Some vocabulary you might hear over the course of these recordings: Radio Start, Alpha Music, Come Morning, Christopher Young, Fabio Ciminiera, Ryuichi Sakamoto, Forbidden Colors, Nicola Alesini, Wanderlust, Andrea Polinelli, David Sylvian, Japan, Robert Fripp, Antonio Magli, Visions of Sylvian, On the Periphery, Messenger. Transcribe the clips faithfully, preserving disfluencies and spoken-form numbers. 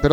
Per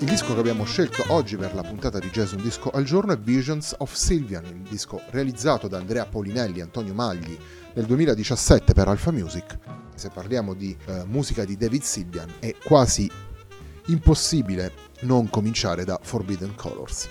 Il disco che abbiamo scelto oggi per la puntata di Jazz un disco al giorno è Visions of Sylvian, il disco realizzato da Andrea Polinelli e Antonio Magli nel duemiladiciassette per Alpha Music. Se parliamo di eh, musica di David Sylvian è quasi impossibile non cominciare da Forbidden Colors.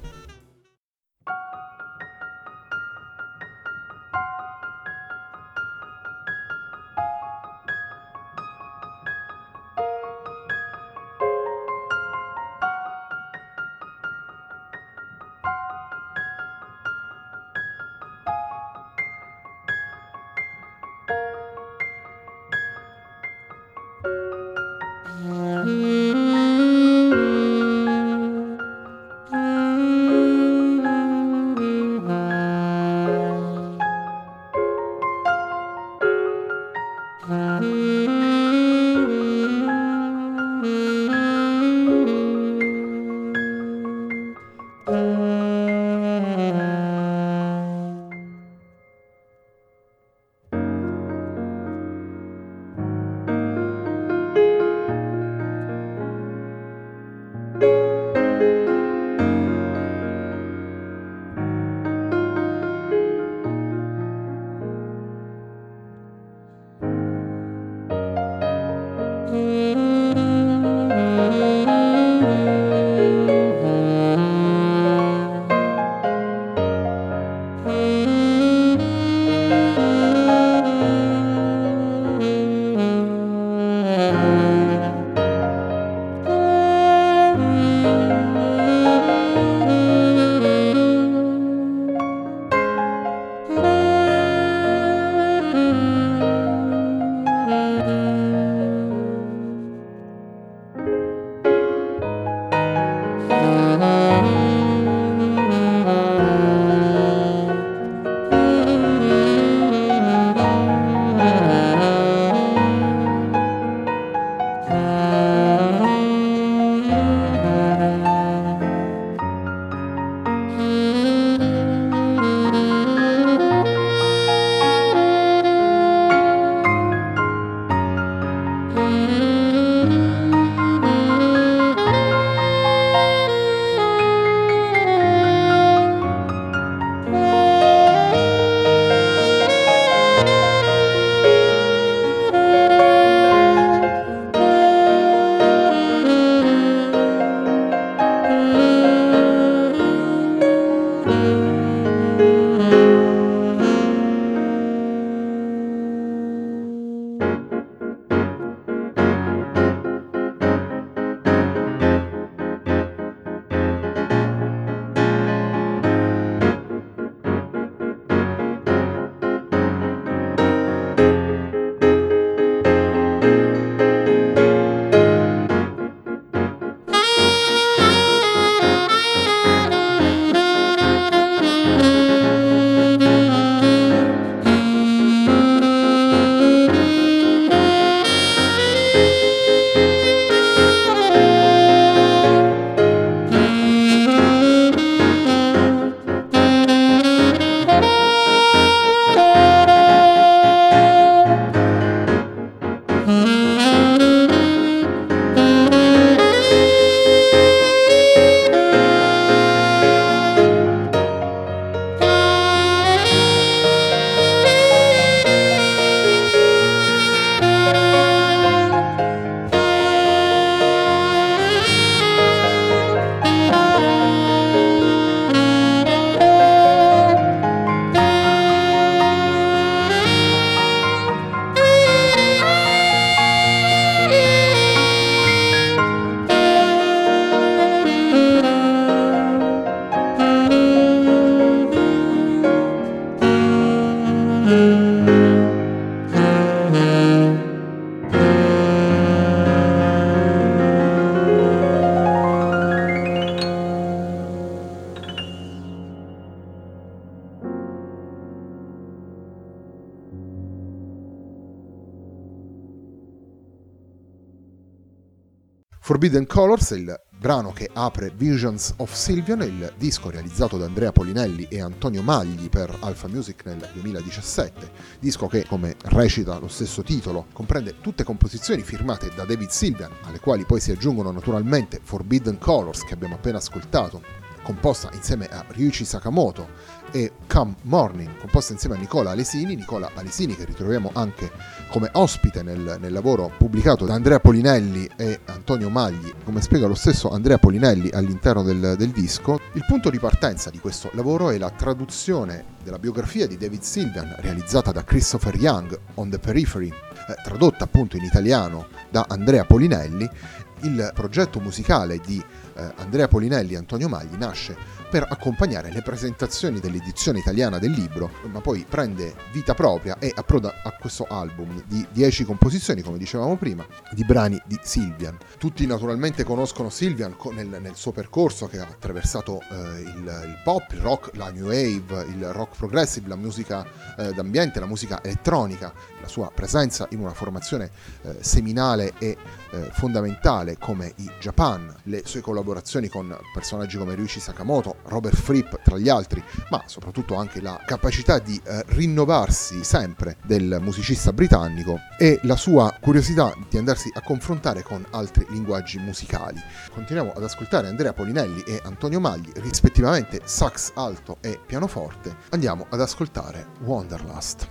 Forbidden Colors è il brano che apre Visions of Sylvian, il disco realizzato da Andrea Polinelli e Antonio Magli per Alpha Music nel duemiladiciassette, disco che, come recita lo stesso titolo, comprende tutte composizioni firmate da David Sylvian, alle quali poi si aggiungono naturalmente Forbidden Colors, che abbiamo appena ascoltato, composta insieme a Ryuichi Sakamoto, e Come Morning, composta insieme a Nicola Alesini, Nicola Alesini che ritroviamo anche come ospite nel, nel lavoro pubblicato da Andrea Polinelli e Antonio Magli, come spiega lo stesso Andrea Polinelli all'interno del, del disco. Il punto di partenza di questo lavoro è la traduzione della biografia di David Sylvian realizzata da Christopher Young, On the Periphery, eh, tradotta appunto in italiano da Andrea Polinelli. Il progetto musicale di eh, Andrea Polinelli e Antonio Magli nasce per accompagnare le presentazioni dell'edizione italiana del libro, ma poi prende vita propria e approda a questo album di dieci composizioni, come dicevamo prima, di brani di Sylvian. Tutti naturalmente conoscono Sylvian nel, nel suo percorso che ha attraversato eh, il, il pop, il rock, la new wave, il rock progressive, la musica eh, d'ambiente, la musica elettronica. La sua presenza in una formazione eh, seminale e eh, fondamentale come i Japan, le sue collaborazioni con personaggi come Ryuichi Sakamoto, Robert Fripp tra gli altri, ma soprattutto anche la capacità di eh, rinnovarsi sempre del musicista britannico e la sua curiosità di andarsi a confrontare con altri linguaggi musicali. Continuiamo ad ascoltare Andrea Polinelli e Antonio Magli, rispettivamente sax alto e pianoforte. Andiamo ad ascoltare Wanderlust.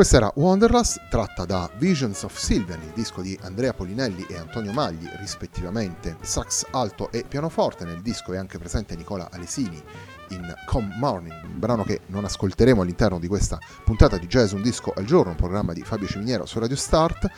Questa era Wanderlust, tratta da Visions of Sylvian, il disco di Andrea Polinelli e Antonio Magli, rispettivamente sax alto e pianoforte. Nel disco è anche presente Nicola Alesini in Come Morning, un brano che non ascolteremo all'interno di questa puntata di Jazz Un Disco al Giorno, un programma di Fabio Ciminiera su Radio Start.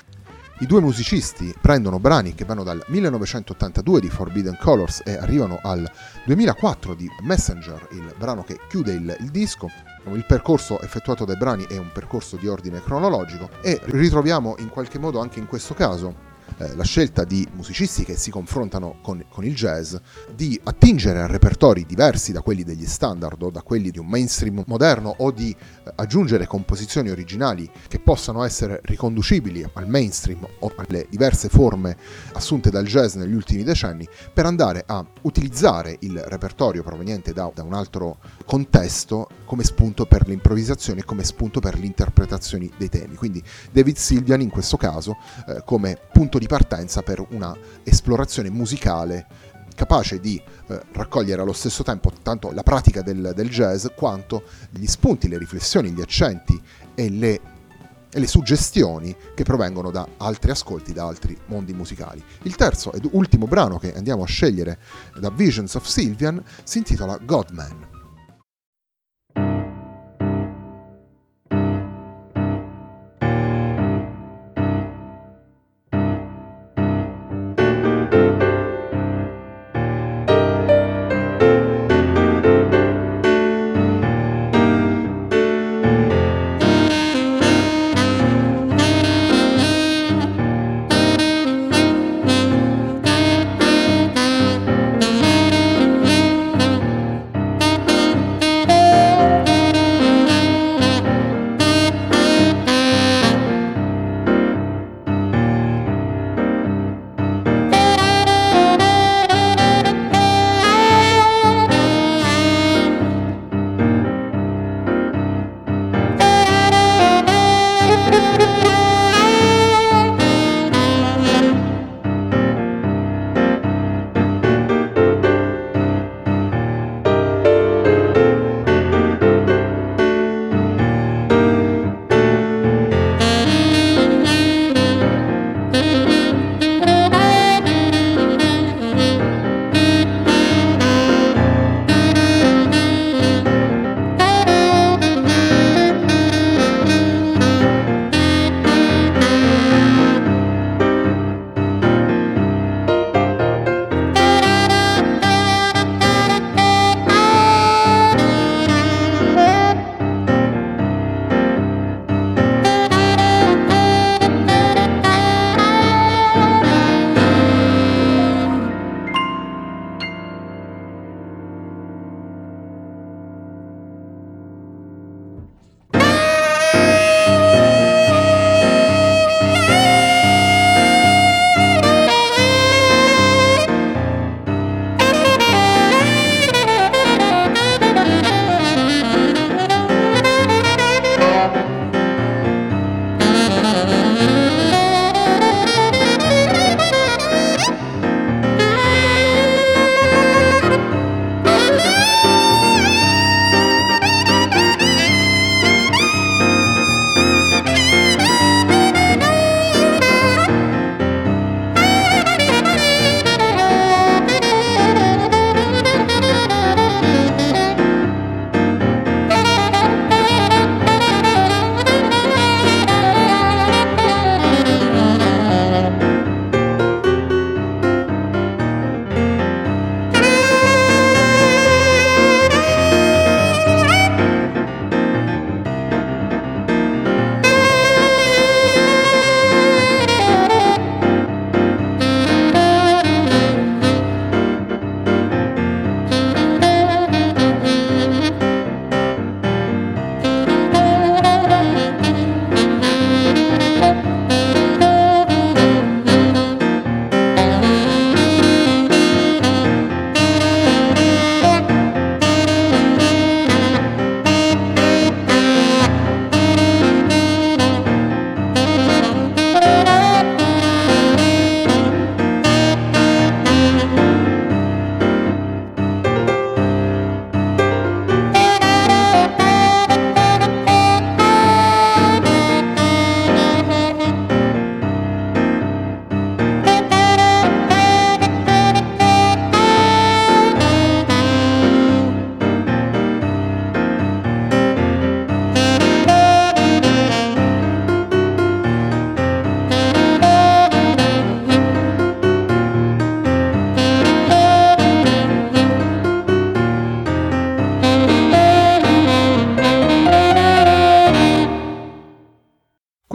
I due musicisti prendono brani che vanno dal millenovecentottantadue di Forbidden Colors e arrivano al duemilaquattro di Messenger, il brano che chiude il, il disco. Il percorso effettuato dai brani è un percorso di ordine cronologico e ritroviamo in qualche modo anche in questo caso eh, la scelta di musicisti che si confrontano con, con il jazz di attingere a repertori diversi da quelli degli standard o da quelli di un mainstream moderno, o di eh, aggiungere composizioni originali che possano essere riconducibili al mainstream o alle diverse forme assunte dal jazz negli ultimi decenni, per andare a utilizzare il repertorio proveniente da, da un altro contesto come spunto per l'improvvisazione e come spunto per l'interpretazione dei temi. Quindi David Sylvian in questo caso eh, come punto di partenza per una esplorazione musicale capace di eh, raccogliere allo stesso tempo tanto la pratica del, del jazz quanto gli spunti, le riflessioni, gli accenti e le, e le suggestioni che provengono da altri ascolti, da altri mondi musicali. Il terzo ed ultimo brano che andiamo a scegliere da Visions of Sylvian si intitola Godman.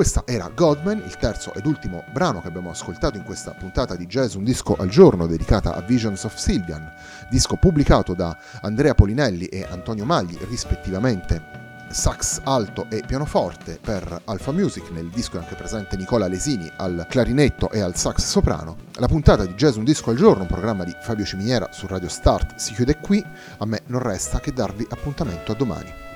Questa era Godman, il terzo ed ultimo brano che abbiamo ascoltato in questa puntata di Jazz Un Disco al Giorno dedicata a Visions of Sylvian, disco pubblicato da Andrea Polinelli e Antonio Magli, rispettivamente sax alto e pianoforte per Alpha Music. Nel disco è anche presente Nicola Alesini al clarinetto e al sax soprano. La puntata di Jazz Un Disco al Giorno, un programma di Fabio Ciminiera su Radio Start, si chiude qui. A me non resta che darvi appuntamento a domani.